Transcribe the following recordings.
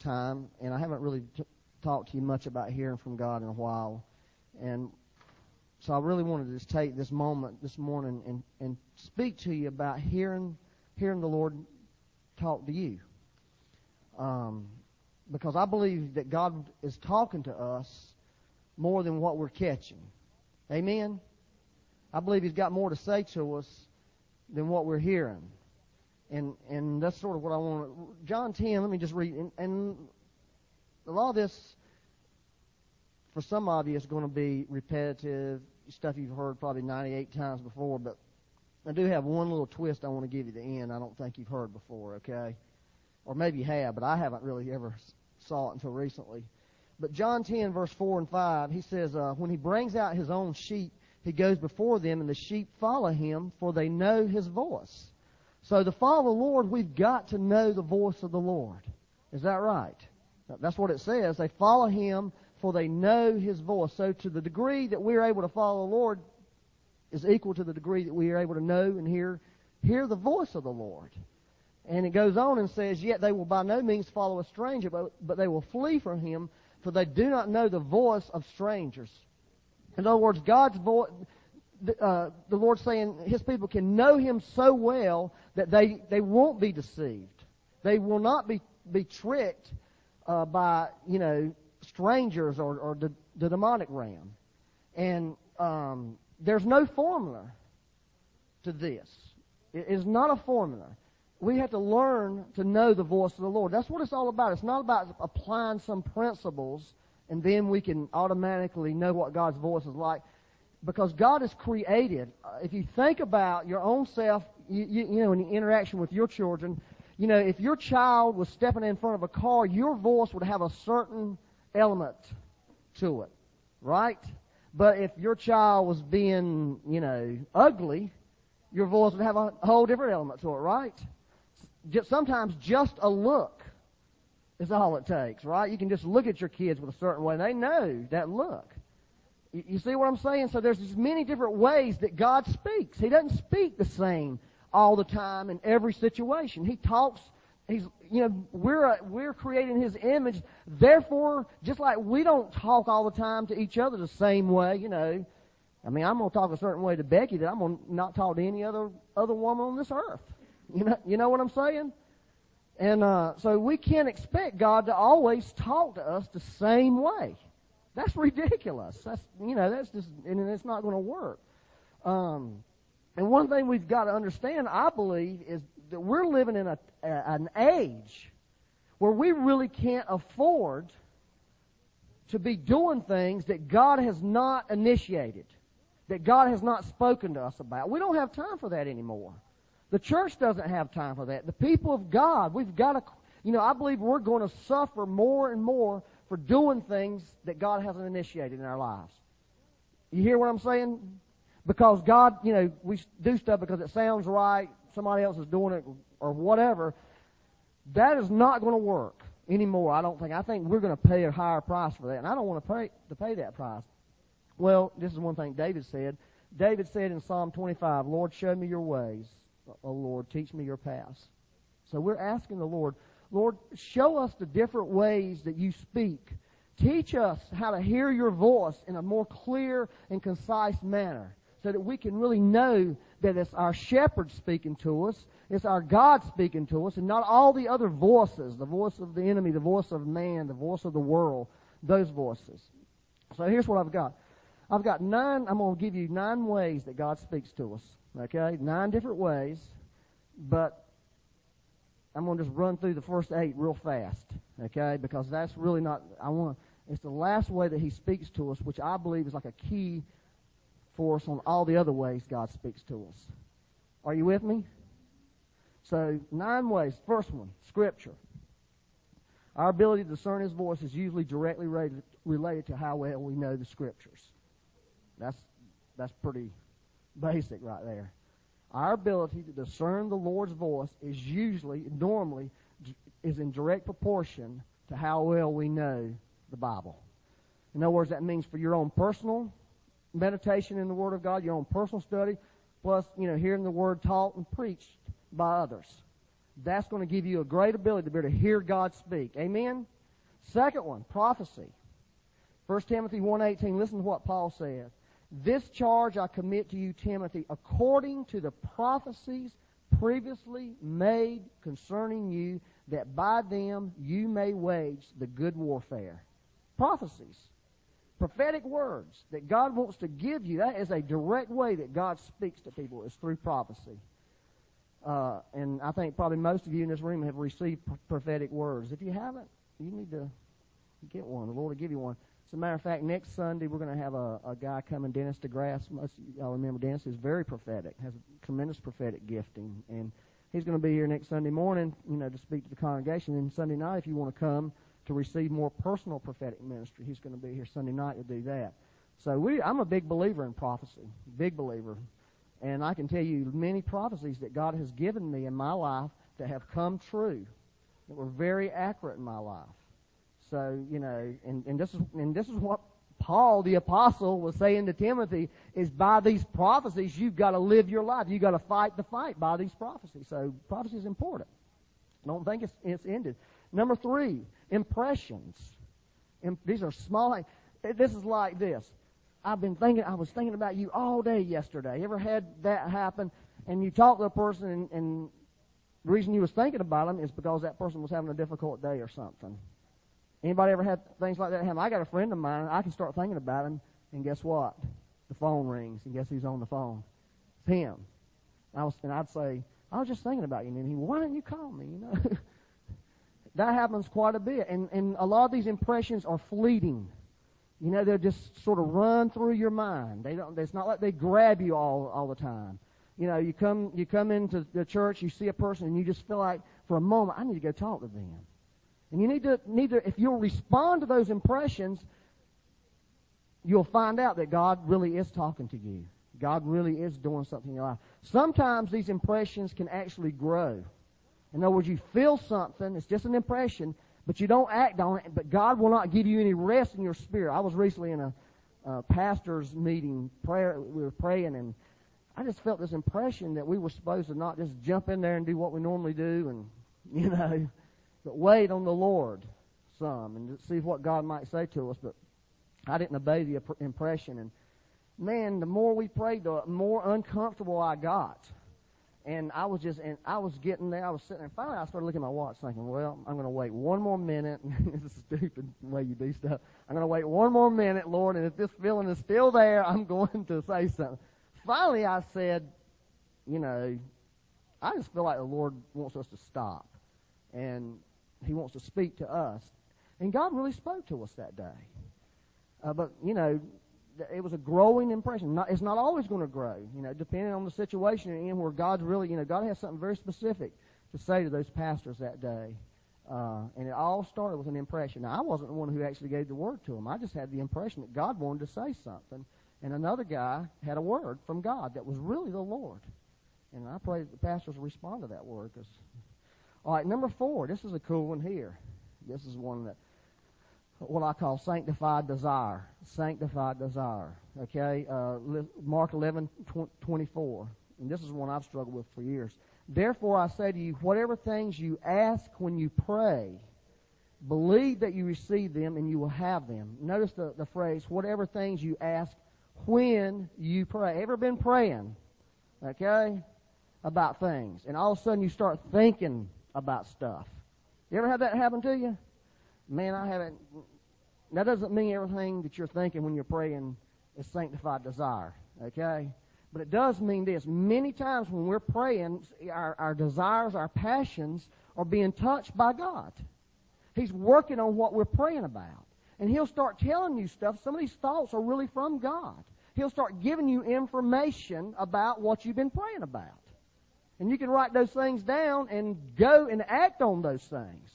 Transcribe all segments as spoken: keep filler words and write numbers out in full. time, and I haven't really t- talked to you much about hearing from God in a while. And so I really wanted to just take this moment this morning and, and speak to you about hearing hearing the Lord talk to you. Um, because I believe that God is talking to us more than what we're catching. Amen? I believe He's got more to say to us than what we're hearing. And and that's sort of what I want to... John ten, let me just read. And, and a lot of this, for some of you, is going to be repetitive, stuff you've heard probably ninety-eight times before, but I do have one little twist I want to give you at the end I don't think you've heard before, okay? Or maybe you have, but I haven't really ever saw it until recently. But John ten, verse four and five, he says, uh, when He brings out His own sheep, He goes before them, and the sheep follow Him, for they know His voice. So to follow the Lord, we've got to know the voice of the Lord. Is that right? That's what it says. They follow Him, for they know His voice. So to the degree that we're able to follow the Lord is equal to the degree that we are able to know and hear, hear the voice of the Lord. And it goes on and says, yet they will by no means follow a stranger, but, but they will flee from him, for they do not know the voice of strangers. In other words, God's voice... Uh, the Lord's saying His people can know Him so well that they, they won't be deceived. They will not be, be tricked uh, by, you know, strangers or, or the, the demonic realm. And um, there's no formula to this. It is not a formula. We have to learn to know the voice of the Lord. That's what it's all about. It's not about applying some principles and then we can automatically know what God's voice is like. Because God has created, uh, if you think about your own self, you, you, you know, in the interaction with your children, you know, if your child was stepping in front of a car, your voice would have a certain element to it, right? But if your child was being, you know, ugly, your voice would have a whole different element to it, right? Sometimes just a look is all it takes, right? You can just look at your kids with a certain way, and they know that look. You see what I'm saying? So there's many different ways that God speaks. He doesn't speak the same all the time in every situation. He talks. He's, you know, we're a, we're creating His image. Therefore, just like we don't talk all the time to each other the same way, you know, I mean, I'm going to talk a certain way to Becky that I'm going to not talk to any other other woman on this earth. You know, you know what I'm saying? And uh, so we can't expect God to always talk to us the same way. That's ridiculous. That's, you know, that's just, and it's not going to work. Um, and one thing we've got to understand, I believe, is that we're living in a, a an age where we really can't afford to be doing things that God has not initiated, that God has not spoken to us about. We don't have time for that anymore. The church doesn't have time for that. The people of God, we've got to, you know, I believe we're going to suffer more and more for doing things that God hasn't initiated in our lives. You hear what I'm saying? Because God, you know, we do stuff because it sounds right, somebody else is doing it, or whatever. That is not going to work anymore, I don't think. I think we're going to pay a higher price for that, and I don't want to pay to pay that price. Well, this is one thing David said. David said in Psalm twenty-five, Lord, show me your ways. O Lord, teach me your paths. So we're asking the Lord, Lord, show us the different ways that you speak. Teach us how to hear your voice in a more clear and concise manner so that we can really know that it's our shepherd speaking to us, it's our God speaking to us, and not all the other voices, the voice of the enemy, the voice of man, the voice of the world, those voices. So here's what I've got. I've got nine, I'm going to give you nine ways that God speaks to us, okay? Nine different ways, but I'm going to just run through the first eight real fast, okay? Because that's really not, I want to, it's the last way that he speaks to us, which I believe is like a key for us on all the other ways God speaks to us. Are you with me? So, nine ways. First one, Scripture. Our ability to discern his voice is usually directly related, related to how well we know the Scriptures. That's, that's pretty basic right there. Our ability to discern the Lord's voice is usually, normally, is in direct proportion to how well we know the Bible. In other words, that means for your own personal meditation in the Word of God, your own personal study, plus, you know, hearing the Word taught and preached by others. That's going to give you a great ability to be able to hear God speak. Amen? Second one, prophecy. First Timothy one eighteen, listen to what Paul says. This charge I commit to you, Timothy, according to the prophecies previously made concerning you, that by them you may wage the good warfare. Prophecies. Prophetic words that God wants to give you. That is a direct way that God speaks to people, is through prophecy. Uh, and I think probably most of you in this room have received pr- prophetic words. If you haven't, you need to get one. The Lord will give you one. As a matter of fact, next Sunday we're going to have a, a guy coming, Dennis DeGrasse. Most of y'all remember Dennis is very prophetic, has a tremendous prophetic gifting. And he's going to be here next Sunday morning, you know, to speak to the congregation. And Sunday night, if you want to come to receive more personal prophetic ministry, he's going to be here Sunday night to do that. So we, I'm a big believer in prophecy, big believer. And I can tell you many prophecies that God has given me in my life that have come true, that were very accurate in my life. So, you know, and, and this is and this is what Paul the apostle was saying to Timothy, is by these prophecies you've got to live your life. You've got to fight the fight by these prophecies. So prophecy is important. I don't think it's, it's ended. Number three, impressions. Imp- these are small. This is like this. I've been thinking, I was thinking about you all day yesterday. You ever had that happen? And you talk to a person, and, and the reason you was thinking about them is because that person was having a difficult day or something. Anybody ever had things like that happen? I got a friend of mine, I can start thinking about him, and guess what? The phone rings, and guess who's on the phone? It's him. And, I was, and I'd say, I was just thinking about you, and he, why didn't you call me, you know? That happens quite a bit, and, and a lot of these impressions are fleeting. You know, they'll just sort of run through your mind. They don't. It's not like they grab you all, all the time. You know, you come you come into the church, you see a person, and you just feel like, for a moment, I need to go talk to them. And you need to, need to, if you'll respond to those impressions, you'll find out that God really is talking to you. God really is doing something in your life. Sometimes these impressions can actually grow. In other words, you feel something, it's just an impression, but you don't act on it, but God will not give you any rest in your spirit. I was recently in a, a pastor's meeting, prayer, we were praying, and I just felt this impression that we were supposed to not just jump in there and do what we normally do, and, you know, but wait on the Lord some and see what God might say to us. But I didn't obey the impression, and man, the more we prayed, the more uncomfortable I got. And I was just, and I was getting there, I was sitting there, and finally I started looking at my watch thinking, well, I'm going to wait one more minute. This is a stupid way you do stuff. I'm going to wait one more minute, Lord, and if this feeling is still there, I'm going to say something. Finally I said, you know, I just feel like the Lord wants us to stop, and He wants to speak to us. And God really spoke to us that day. Uh, but, you know, it was a growing impression. Not, it's not always going to grow, you know, depending on the situation you're in, where God's really, you know, God has something very specific to say to those pastors that day. Uh, and it all started with an impression. Now, I wasn't the one who actually gave the word to him. I just had the impression that God wanted to say something. And another guy had a word from God that was really the Lord. And I prayed that the pastors would respond to that word. Because, all right, number four, this is a cool one here. This is one that, what I call sanctified desire. Sanctified desire. Okay? Uh, Mark eleven, twenty-four. And this is one I've struggled with for years. Therefore, I say to you, whatever things you ask when you pray, believe that you receive them and you will have them. Notice the, the phrase, whatever things you ask when you pray. Ever been praying, okay, about things? And all of a sudden you start thinking about stuff. You ever had that happen to you? Man, I haven't. That doesn't mean everything that you're thinking when you're praying is sanctified desire, okay? But it does mean this. Many times when we're praying, our, our desires, our passions are being touched by God. He's working on what we're praying about. And He'll start telling you stuff. Some of these thoughts are really from God. He'll start giving you information about what you've been praying about. And you can write those things down and go and act on those things.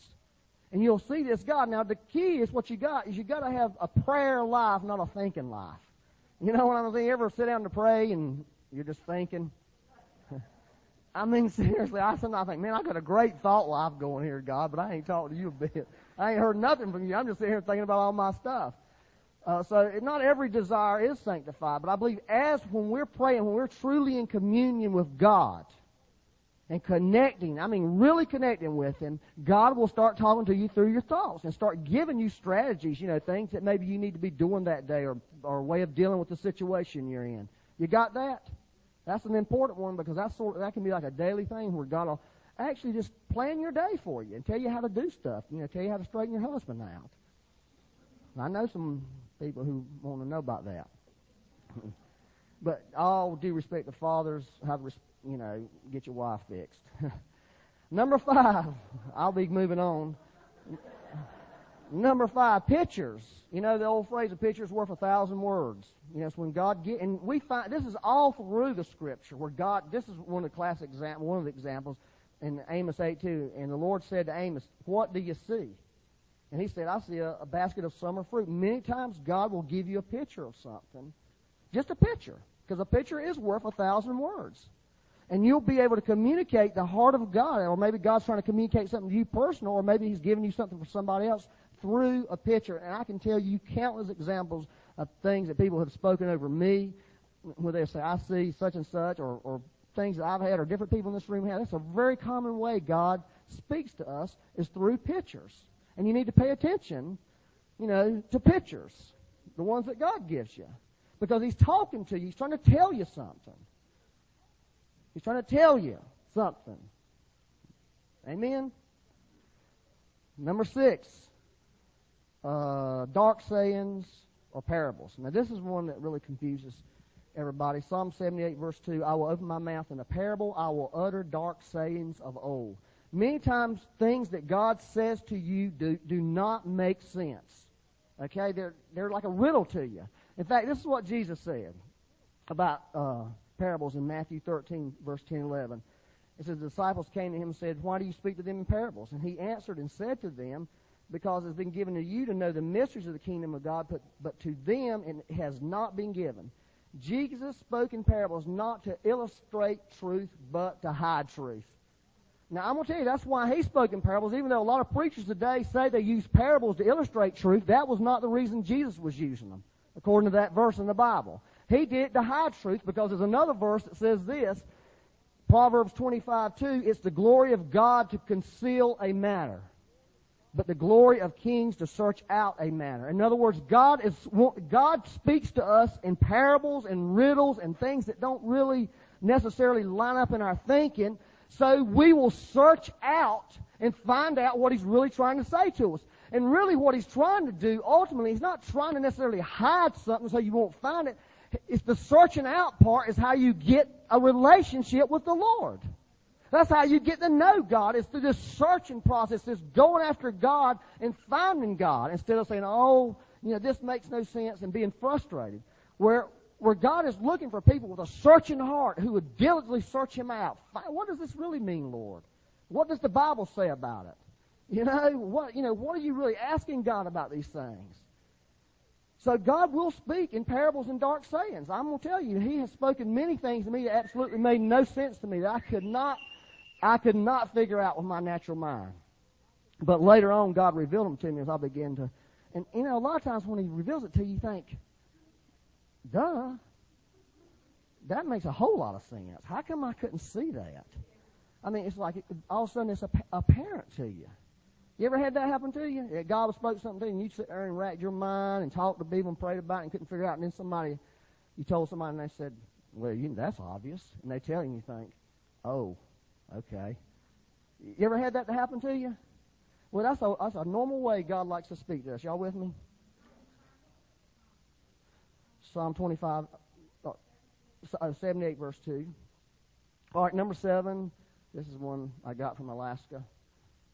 And you'll see this God. Now, the key is what you got is you got to have a prayer life, not a thinking life. You know what I'm saying? You ever sit down to pray and you're just thinking? I mean, seriously, I sometimes think, man, I got a great thought life going here, God, but I ain't talking to you a bit. I ain't heard nothing from you. I'm just sitting here thinking about all my stuff. Uh, so not every desire is sanctified, but I believe as when we're praying, when we're truly in communion with God, and connecting, I mean really connecting with Him, God will start talking to you through your thoughts and start giving you strategies, you know, things that maybe you need to be doing that day, or, or a way of dealing with the situation you're in. You got that? That's an important one, because that's sort of, that can be like a daily thing where God will actually just plan your day for you and tell you how to do stuff, you know, tell you how to straighten your husband out. I know some people who want to know about that. But all due respect to fathers, have, you know, get your wife fixed. Number five, I'll be moving on. Number five, pictures. You know the old phrase, a picture's worth a thousand words. You know, it's when God get, and we find this is all through the Scripture where God. This is one of the classic example, one of the examples in Amos eight two. And the Lord said to Amos, "What do you see?" And he said, "I see a, a basket of summer fruit." Many times God will give you a picture of something, just a picture, because a picture is worth a thousand words, and you'll be able to communicate the heart of God. Or maybe God's trying to communicate something to you personal, or maybe He's giving you something for somebody else through a picture. And I can tell you countless examples of things that people have spoken over me, where they'll say, "I see such and such," or, or things that I've had, or different people in this room have. That's a very common way God speaks to us, is through pictures. And you need to pay attention, you know, to pictures, the ones that God gives you, because He's talking to you. He's trying to tell you something. He's trying to tell you something. Amen? Number six. Uh, dark sayings or parables. Now, this is one that really confuses everybody. Psalm seventy-eight, verse two, "I will open my mouth in a parable. I will utter dark sayings of old." Many times, things that God says to you do, do not make sense. Okay? They're, they're like a riddle to you. In fact, this is what Jesus said about uh, parables in Matthew thirteen, verse ten and eleven. It says, "The disciples came to Him and said, 'Why do you speak to them in parables?' And He answered and said to them, 'Because it's been given to you to know the mysteries of the kingdom of God, but, but to them it has not been given.' Jesus spoke in parables not to illustrate truth, but to hide truth." Now, I'm going to tell you, that's why He spoke in parables. Even though a lot of preachers today say they use parables to illustrate truth, that was not the reason Jesus was using them, according to that verse in the Bible. He did it to hide truth, because there's another verse that says this, Proverbs twenty-five two, "It's the glory of God to conceal a matter, but the glory of kings to search out a matter." In other words, God is God speaks to us in parables and riddles and things that don't really necessarily line up in our thinking, so we will search out and find out what He's really trying to say to us. And really what He's trying to do, ultimately, He's not trying to necessarily hide something so you won't find it. It's the searching out part is how you get a relationship with the Lord. That's how you get to know God, is through this searching process, this going after God and finding God, instead of saying, "Oh, you know, this makes no sense," and being frustrated. Where where God is looking for people with a searching heart who would diligently search Him out. What does this really mean, Lord? What does the Bible say about it? You know, what you know, what are you really asking God about these things? So God will speak in parables and dark sayings. I'm going to tell you, He has spoken many things to me that absolutely made no sense to me, that I could not I could not figure out with my natural mind. But later on, God revealed them to me as I began to. And, you know, a lot of times when He reveals it to you, you think, duh, that makes a whole lot of sense. How come I couldn't see that? I mean, it's like it, all of a sudden it's apparent to you. You ever had that happen to you? That God spoke something to you, and you sit there and racked your mind and talked to people and prayed about it and couldn't figure it out. And then somebody, you told somebody, and they said, "Well, you, that's obvious." And they tell you, and you think, "Oh, okay." You ever had that to happen to you? Well, that's a, that's a normal way God likes to speak to us. Y'all with me? Psalm twenty-five, uh, seventy-eight, verse two. All right, number seven. This is one I got from Alaska.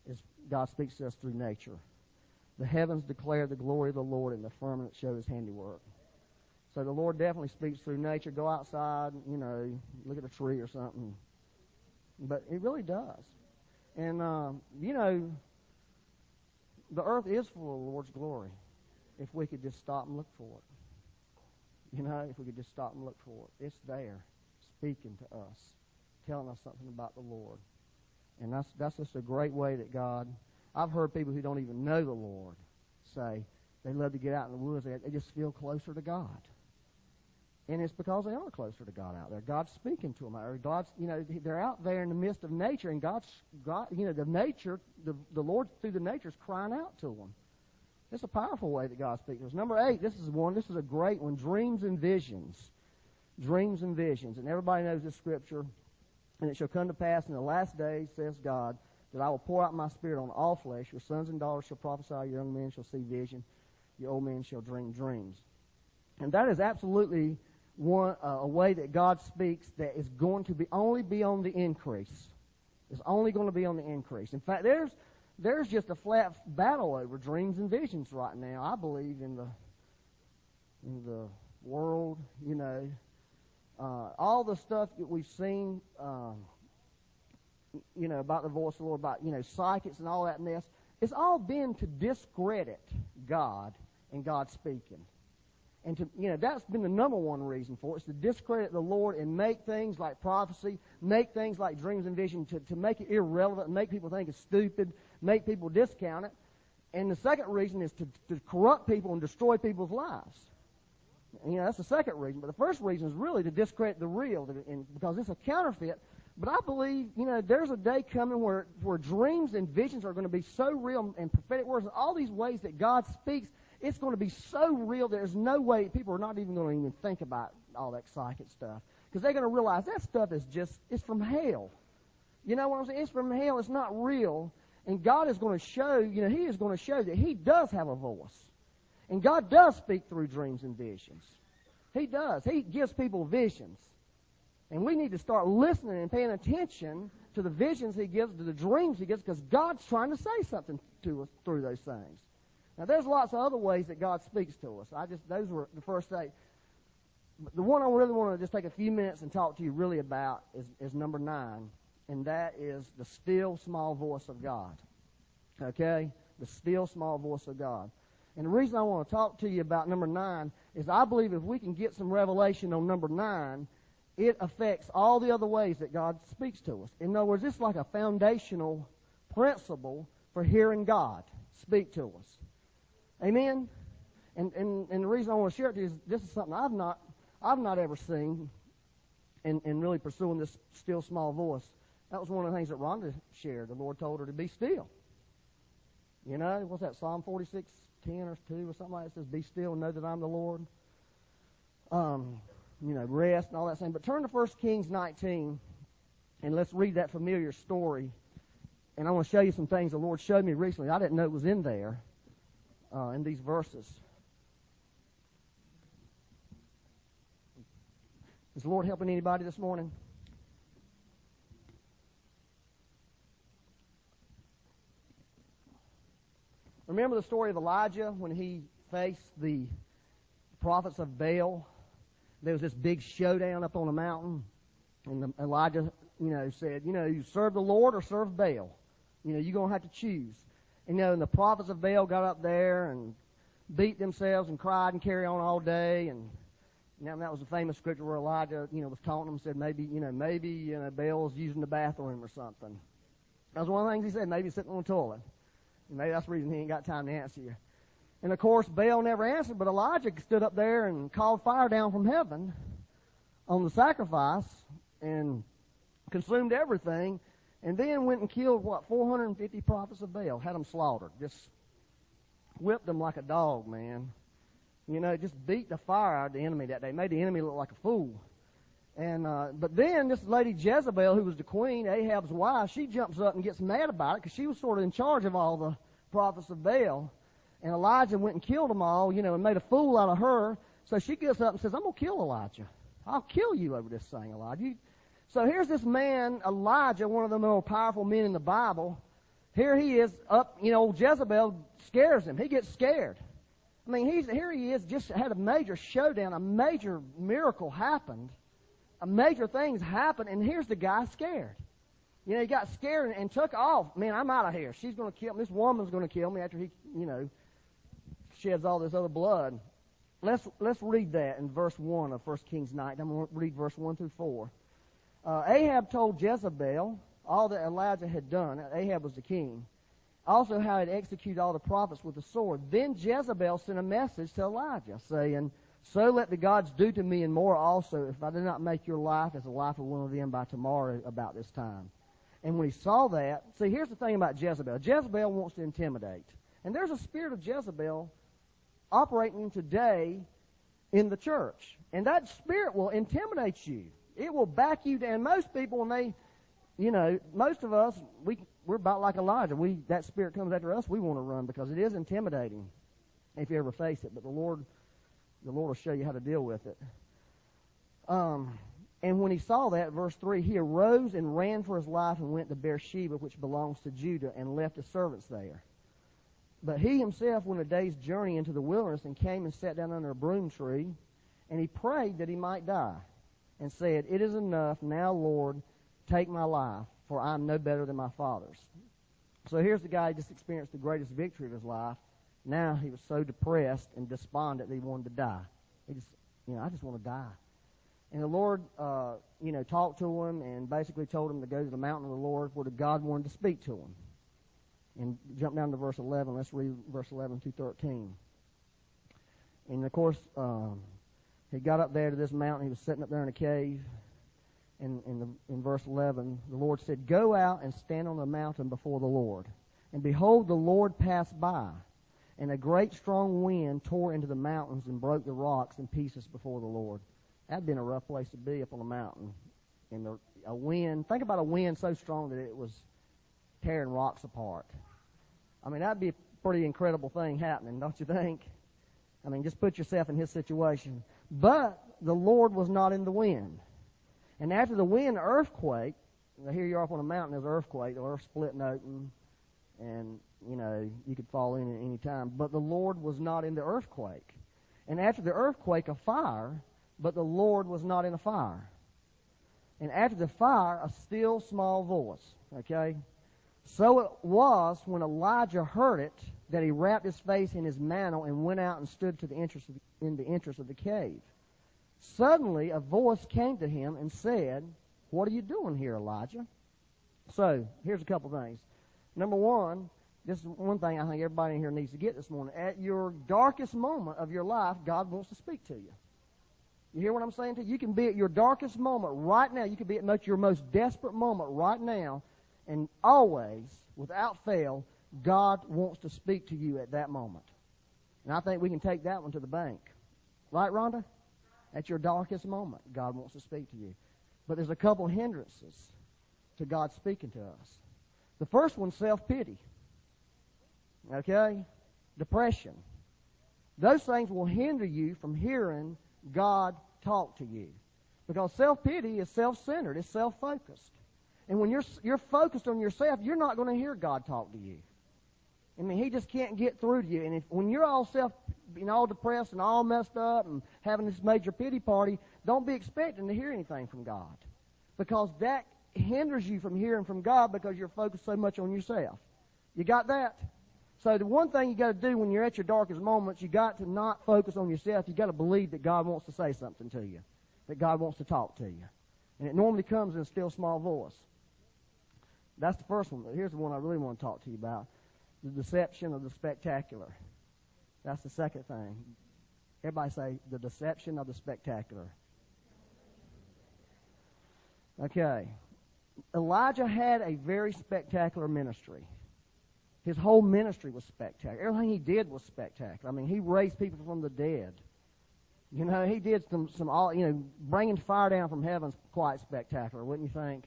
Is God speaks to us through nature. "The heavens declare the glory of the Lord, and the firmament shows His handiwork." So the Lord definitely speaks through nature. Go outside, you know, look at a tree or something. But it really does. And, um, you know, the earth is full of the Lord's glory if we could just stop and look for it. You know, if we could just stop and look for it. It's there speaking to us, telling us something about the Lord. And that's that's just a great way that God. I've heard people who don't even know the Lord say they love to get out in the woods. They, they just feel closer to God. And it's because they are closer to God out there. God's speaking to them. Or God's, you know, they're out there in the midst of nature, and God's, God, you know, the nature, the, the Lord through the nature is crying out to them. It's a powerful way that God speaks to us. Number eight, this is one, this is a great one, dreams and visions. Dreams and visions. And everybody knows this scripture. And it shall come to pass in the last days, says God, that I will pour out my spirit on all flesh. Your sons and daughters shall prophesy, your young men shall see vision, your old men shall dream dreams. And that is absolutely one uh, a way that God speaks that is going to be only be on the increase. It's only going to be on the increase. In fact, there's there's just a flat battle over dreams and visions right now. I believe in the in the world, you know, uh, all the stuff that we've seen. Um, you know, about the voice of the Lord, about, you know, psychics and all that mess, it's all been to discredit God and God speaking. And, to, you know, that's been the number one reason for it, is to discredit the Lord and make things like prophecy, make things like dreams and vision, to, to make it irrelevant, make people think it's stupid, make people discount it. And the second reason is to, to corrupt people and destroy people's lives. You know, that's the second reason. But the first reason is really to discredit the real, and because it's a counterfeit. But I believe, you know, there's a day coming where, where dreams and visions are going to be so real, and prophetic words and all these ways that God speaks, it's going to be so real there's no way people are not even going to even think about all that psychic stuff. Because they're going to realize that stuff is just, it's from hell. You know what I'm saying? It's from hell. It's not real. And God is going to show, you know, He is going to show that He does have a voice. And God does speak through dreams and visions. He does. He gives people visions. And we need to start listening and paying attention to the visions He gives, to the dreams He gives, because God's trying to say something to us through those things. Now, there's lots of other ways that God speaks to us. I just those were the first eight. But the one I really want to just take a few minutes and talk to you really about is, is number nine, and that is the still small voice of God. Okay? The still small voice of God. And the reason I want to talk to you about number nine is I believe if we can get some revelation on number nine, it affects all the other ways that God speaks to us. In other words, it's like a foundational principle for hearing God speak to us. Amen? And and, and the reason I want to share it with you is this is something I've not I've not ever seen in, in really pursuing this still small voice. That was one of the things that Rhonda shared. The Lord told her to be still. You know, what's that, Psalm forty-six, ten or two or something like that? It says, be still and know that I'm the Lord. Um... you know, rest and all that thing. But turn to First Kings nineteen, and let's read that familiar story. And I want to show you some things the Lord showed me recently. I didn't know it was in there, uh, in these verses. Is the Lord helping anybody this morning? Remember the story of Elijah when he faced the prophets of Baal? There was this big showdown up on a mountain, and Elijah, you know, said, you know, you serve the Lord or serve Baal. You know, you're going to have to choose. And, you know, and the prophets of Baal got up there and beat themselves and cried and carried on all day. And, you know, and that was a famous scripture where Elijah, you know, was taunting them, said maybe, you know, maybe, you know, Baal's using the bathroom or something. That was one of the things he said, maybe he's sitting on the toilet. And maybe that's the reason he ain't got time to answer you. And, of course, Baal never answered, but Elijah stood up there and called fire down from heaven on the sacrifice and consumed everything, and then went and killed, what, four hundred fifty prophets of Baal, had them slaughtered, just whipped them like a dog, man. You know, just beat the fire out of the enemy that day, made the enemy look like a fool. And uh, But then this lady Jezebel, who was the queen, Ahab's wife, she jumps up and gets mad about it because she was sort of in charge of all the prophets of Baal. And Elijah went and killed them all, you know, and made a fool out of her. So she gets up and says, I'm going to kill Elijah. I'll kill you over this thing, Elijah. You... So here's this man, Elijah, one of the most powerful men in the Bible. Here he is up, you know, Jezebel scares him. He gets scared. I mean, he's here he is, just had a major showdown, a major miracle happened. A major thing's happened, and here's the guy scared. You know, he got scared and, and took off. Man, I'm out of here. She's going to kill me. This woman's going to kill me after he, you know, sheds all this other blood. Let's let's read that in verse one of First Kings nineteen. I'm going to read verse one through four. Uh, Ahab told Jezebel all that Elijah had done. Ahab was the king. Also how he had executed all the prophets with the sword. Then Jezebel sent a message to Elijah, saying, So let the gods do to me and more also, if I do not make your life as the life of one of them by tomorrow about this time. And when he saw that, see, here's the thing about Jezebel. Jezebel wants to intimidate. And there's a spirit of Jezebel operating today in the church. And that spirit will intimidate you. It will back you down. Most people, when they, you know, most of us, we, we're about like Elijah. We, that spirit comes after us, we want to run because it is intimidating if you ever face it. But the Lord... The Lord will show you how to deal with it. Um, and when he saw that, verse three, he arose and ran for his life and went to Beersheba, which belongs to Judah, and left his servants there. But he himself went a day's journey into the wilderness and came and sat down under a broom tree, and he prayed that he might die, and said, "It is enough. Now, Lord, take my life, for I am no better than my fathers." So here's the guy who just experienced the greatest victory of his life. Now he was so depressed and despondent that he wanted to die. He just, you know, I just want to die. And the Lord, uh, you know, talked to him and basically told him to go to the mountain of the Lord where God wanted to speak to him. And jump down to verse eleven. Let's read verse eleven through thirteen. And, of course, um, he got up there to this mountain. He was sitting up there in a cave. And in, the, in verse eleven, the Lord said, "Go out and stand on the mountain before the Lord. And behold, the Lord passed by. And a great strong wind tore into the mountains and broke the rocks in pieces before the Lord." That'd been a rough place to be, up on a mountain. And the, a wind, think about a wind so strong that it was tearing rocks apart. I mean, that'd be a pretty incredible thing happening, don't you think? I mean, just put yourself in his situation. But the Lord was not in the wind. And after the wind, earthquake. Now here you are up on a mountain, there's an earthquake, the earth splitting open. And, you know, you could fall in at any time. But the Lord was not in the earthquake. And after the earthquake, a fire, but the Lord was not in a fire. And after the fire, a still small voice, okay? So it was when Elijah heard it that he wrapped his face in his mantle and went out and stood to the entrance of the, in the entrance of the cave. Suddenly a voice came to him and said, "What are you doing here, Elijah?" So here's a couple things. Number one, this is one thing I think everybody in here needs to get this morning. At your darkest moment of your life, God wants to speak to you. You hear what I'm saying to you? You can be at your darkest moment right now. You can be at your most desperate moment right now. And always, without fail, God wants to speak to you at that moment. And I think we can take that one to the bank. Right, Rhonda? At your darkest moment, God wants to speak to you. But there's a couple hindrances to God speaking to us. The first one's self-pity, okay, depression. Those things will hinder you from hearing God talk to you because self-pity is self-centered, it's self-focused. And when you're you're focused on yourself, you're not going to hear God talk to you. I mean, he just can't get through to you. And if, when you're all self, you know, all depressed and all messed up and having this major pity party, don't be expecting to hear anything from God because that hinders you from hearing from God because you're focused so much on yourself. You got that? So the one thing you got to do when you're at your darkest moments, you got to not focus on yourself. You got to believe that God wants to say something to you, that God wants to talk to you. And it normally comes in a still small voice. That's the first one. But here's the one I really want to talk to you about, the deception of the spectacular. That's the second thing. Everybody say, the deception of the spectacular. Okay. Elijah had a very spectacular ministry. His whole ministry was spectacular. Everything he did was spectacular. I mean, he raised people from the dead. You know, he did some, some all, you know, bringing fire down from heaven's quite spectacular, wouldn't you think?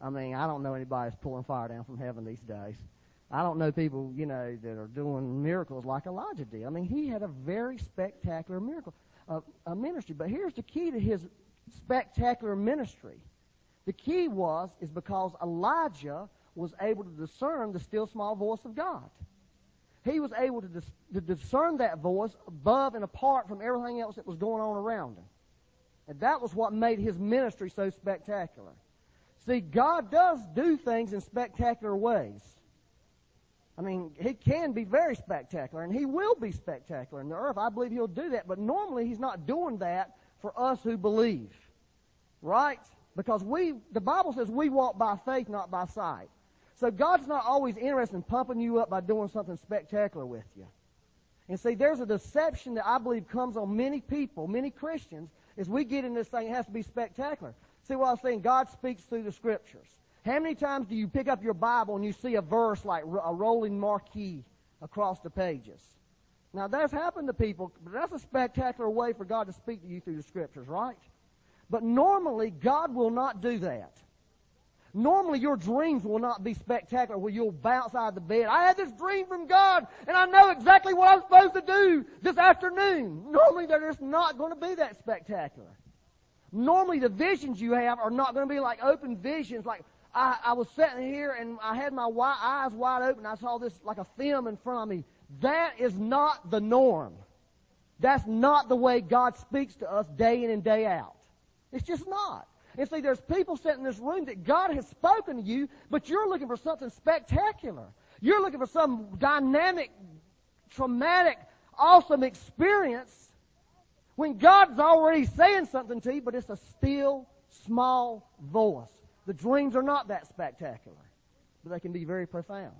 I mean, I don't know anybody that's pulling fire down from heaven these days. I don't know people, you know, that are doing miracles like Elijah did. I mean, he had a very spectacular miracle, uh, a ministry. But here's the key to his spectacular ministry. The key was, is because Elijah was able to discern the still small voice of God. He was able to, dis- to discern that voice above and apart from everything else that was going on around him. And that was what made his ministry so spectacular. See, God does do things in spectacular ways. I mean, he can be very spectacular, and he will be spectacular in the earth. I believe he'll do that, but normally he's not doing that for us who believe. Right? Because we, the Bible says we walk by faith, not by sight. So God's not always interested in pumping you up by doing something spectacular with you. And see, there's a deception that I believe comes on many people, many Christians, is we get in this thing, it has to be spectacular. See what I was saying? God speaks through the Scriptures. How many times do you pick up your Bible and you see a verse like a rolling marquee across the pages? Now, that's happened to people, but that's a spectacular way for God to speak to you through the Scriptures, right? But normally, God will not do that. Normally, your dreams will not be spectacular where you'll bounce out of the bed. I had this dream from God, and I know exactly what I'm supposed to do this afternoon. Normally, they're just not going to be that spectacular. Normally, the visions you have are not going to be like open visions. Like, I, I was sitting here, and I had my wi- eyes wide open. I saw this like a film in front of me. That is not the norm. That's not the way God speaks to us day in and day out. It's just not. And see, there's people sitting in this room that God has spoken to you, but you're looking for something spectacular. You're looking for some dynamic, traumatic, awesome experience when God's already saying something to you, but it's a still, small voice. The dreams are not that spectacular, but they can be very profound.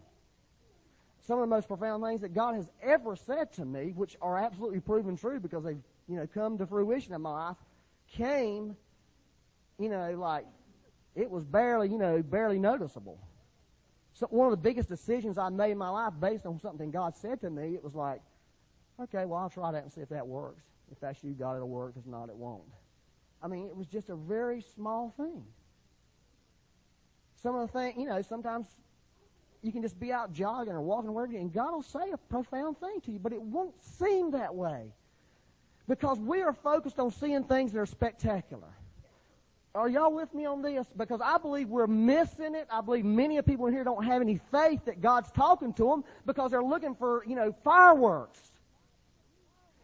Some of the most profound things that God has ever said to me, which are absolutely proven true because they've, you know, come to fruition in my life, came, you know, like, it was barely, you know, barely noticeable. So one of the biggest decisions I made in my life based on something God said to me, it was like, okay, well, I'll try that and see if that works. If that's you, God, it'll work. If not, it won't. I mean, it was just a very small thing. Some of the things, you know, sometimes you can just be out jogging or walking or whatever, and God will say a profound thing to you, but it won't seem that way because we are focused on seeing things that are spectacular. Are y'all with me on this? Because I believe we're missing it. I believe many of people in here don't have any faith that God's talking to them because they're looking for, you know, fireworks.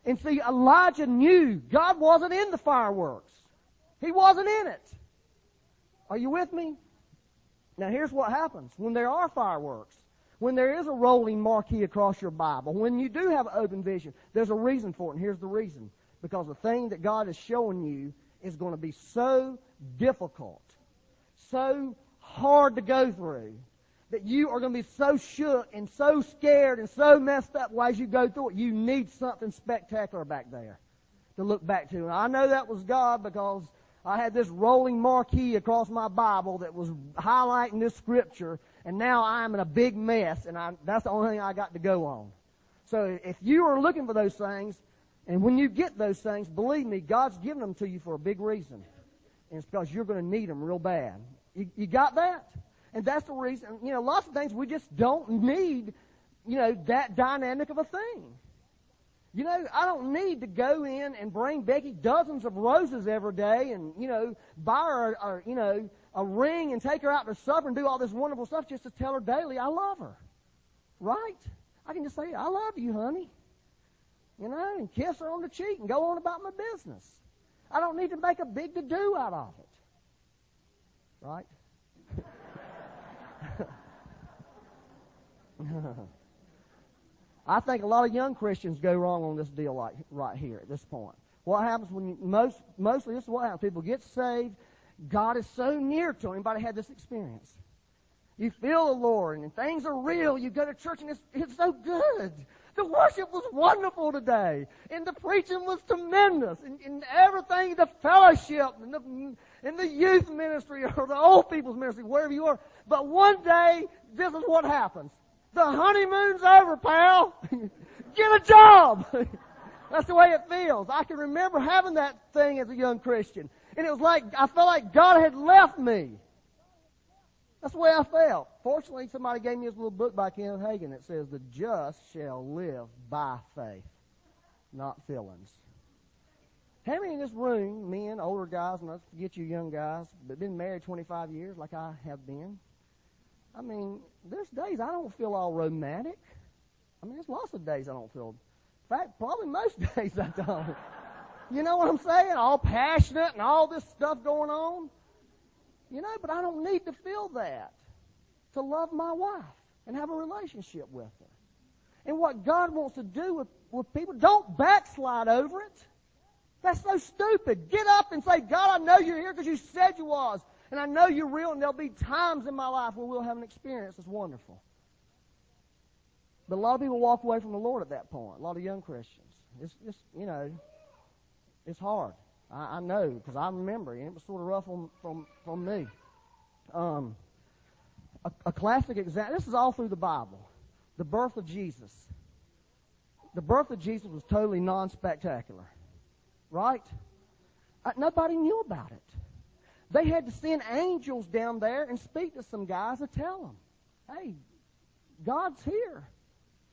And see, Elijah knew God wasn't in the fireworks. He wasn't in it. Are you with me? Now, here's what happens when there are fireworks, when there is a rolling marquee across your Bible, when you do have an open vision, there's a reason for it, and here's the reason. Because the thing that God is showing you is going to be so difficult, so hard to go through, that you are going to be so shook and so scared and so messed up as you go through it. You need something spectacular back there to look back to. And I know that was God because I had this rolling marquee across my Bible that was highlighting this scripture, and now I'm in a big mess, and I, that's the only thing I got to go on. So if you are looking for those things, and when you get those things, believe me, God's giving them to you for a big reason. And it's because you're going to need them real bad. You, you got that? And that's the reason, you know, lots of things we just don't need, you know, that dynamic of a thing. You know, I don't need to go in and bring Becky dozens of roses every day and, you know, buy her, a, you know, a ring and take her out to supper and do all this wonderful stuff just to tell her daily I love her. Right? I can just say, I love you, honey. You know, and kiss her on the cheek and go on about my business. I don't need to make a big to-do out of it. Right? I think a lot of young Christians go wrong on this deal like, right here at this point. What happens when you, most, mostly this is what happens. People get saved. God is so near to them. Anybody had this experience? You feel the Lord and things are real. You go to church and it's, it's so good. The worship was wonderful today. And the preaching was tremendous. And, and everything, the fellowship and the, and the youth ministry or the old people's ministry, wherever you are. But one day, this is what happens. The honeymoon's over, pal. Get a job. That's the way it feels. I can remember having that thing as a young Christian. And it was like, I felt like God had left me. That's the way I felt. Fortunately, somebody gave me this little book by Kenneth Hagin that says, the just shall live by faith, not feelings. How many in this room, men, older guys, and let's forget you young guys, but been married twenty-five years like I have been? I mean, there's days I don't feel all romantic. I mean, there's lots of days I don't feel. In fact, probably most days I don't. You know what I'm saying? All passionate and all this stuff going on. You know, but I don't need to feel that to love my wife and have a relationship with her. And what God wants to do with, with people, don't backslide over it. That's so stupid. Get up and say, God, I know you're here because you said you was. And I know you're real, and there'll be times in my life where we'll have an experience that's wonderful. But a lot of people walk away from the Lord at that point, a lot of young Christians. It's just, you know, it's hard. I, I know, because I remember, and it was sort of rough on, from, from me. Um, a, a classic example, this is all through the Bible, the birth of Jesus. The birth of Jesus was totally non-spectacular, right? I, nobody knew about it. They had to send angels down there and speak to some guys to tell them, hey, God's here.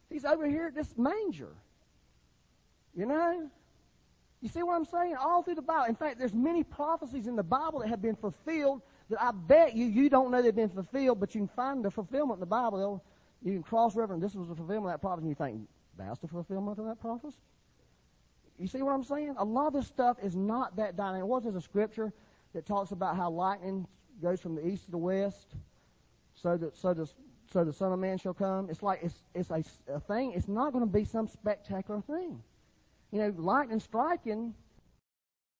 He's over here at this manger. You know? You see what I'm saying? All through the Bible. In fact, there's many prophecies in the Bible that have been fulfilled that I bet you you don't know they've been fulfilled, but you can find the fulfillment in the Bible. You can cross-reference, this was the fulfillment of that prophecy, and you think, that's the fulfillment of that prophecy? You see what I'm saying? A lot of this stuff is not that dynamic. What is a scripture that talks about how lightning goes from the east to the west, so that so the so the Son of Man shall come? It's like it's it's a, a thing. It's not going to be some spectacular thing. You know, lightning striking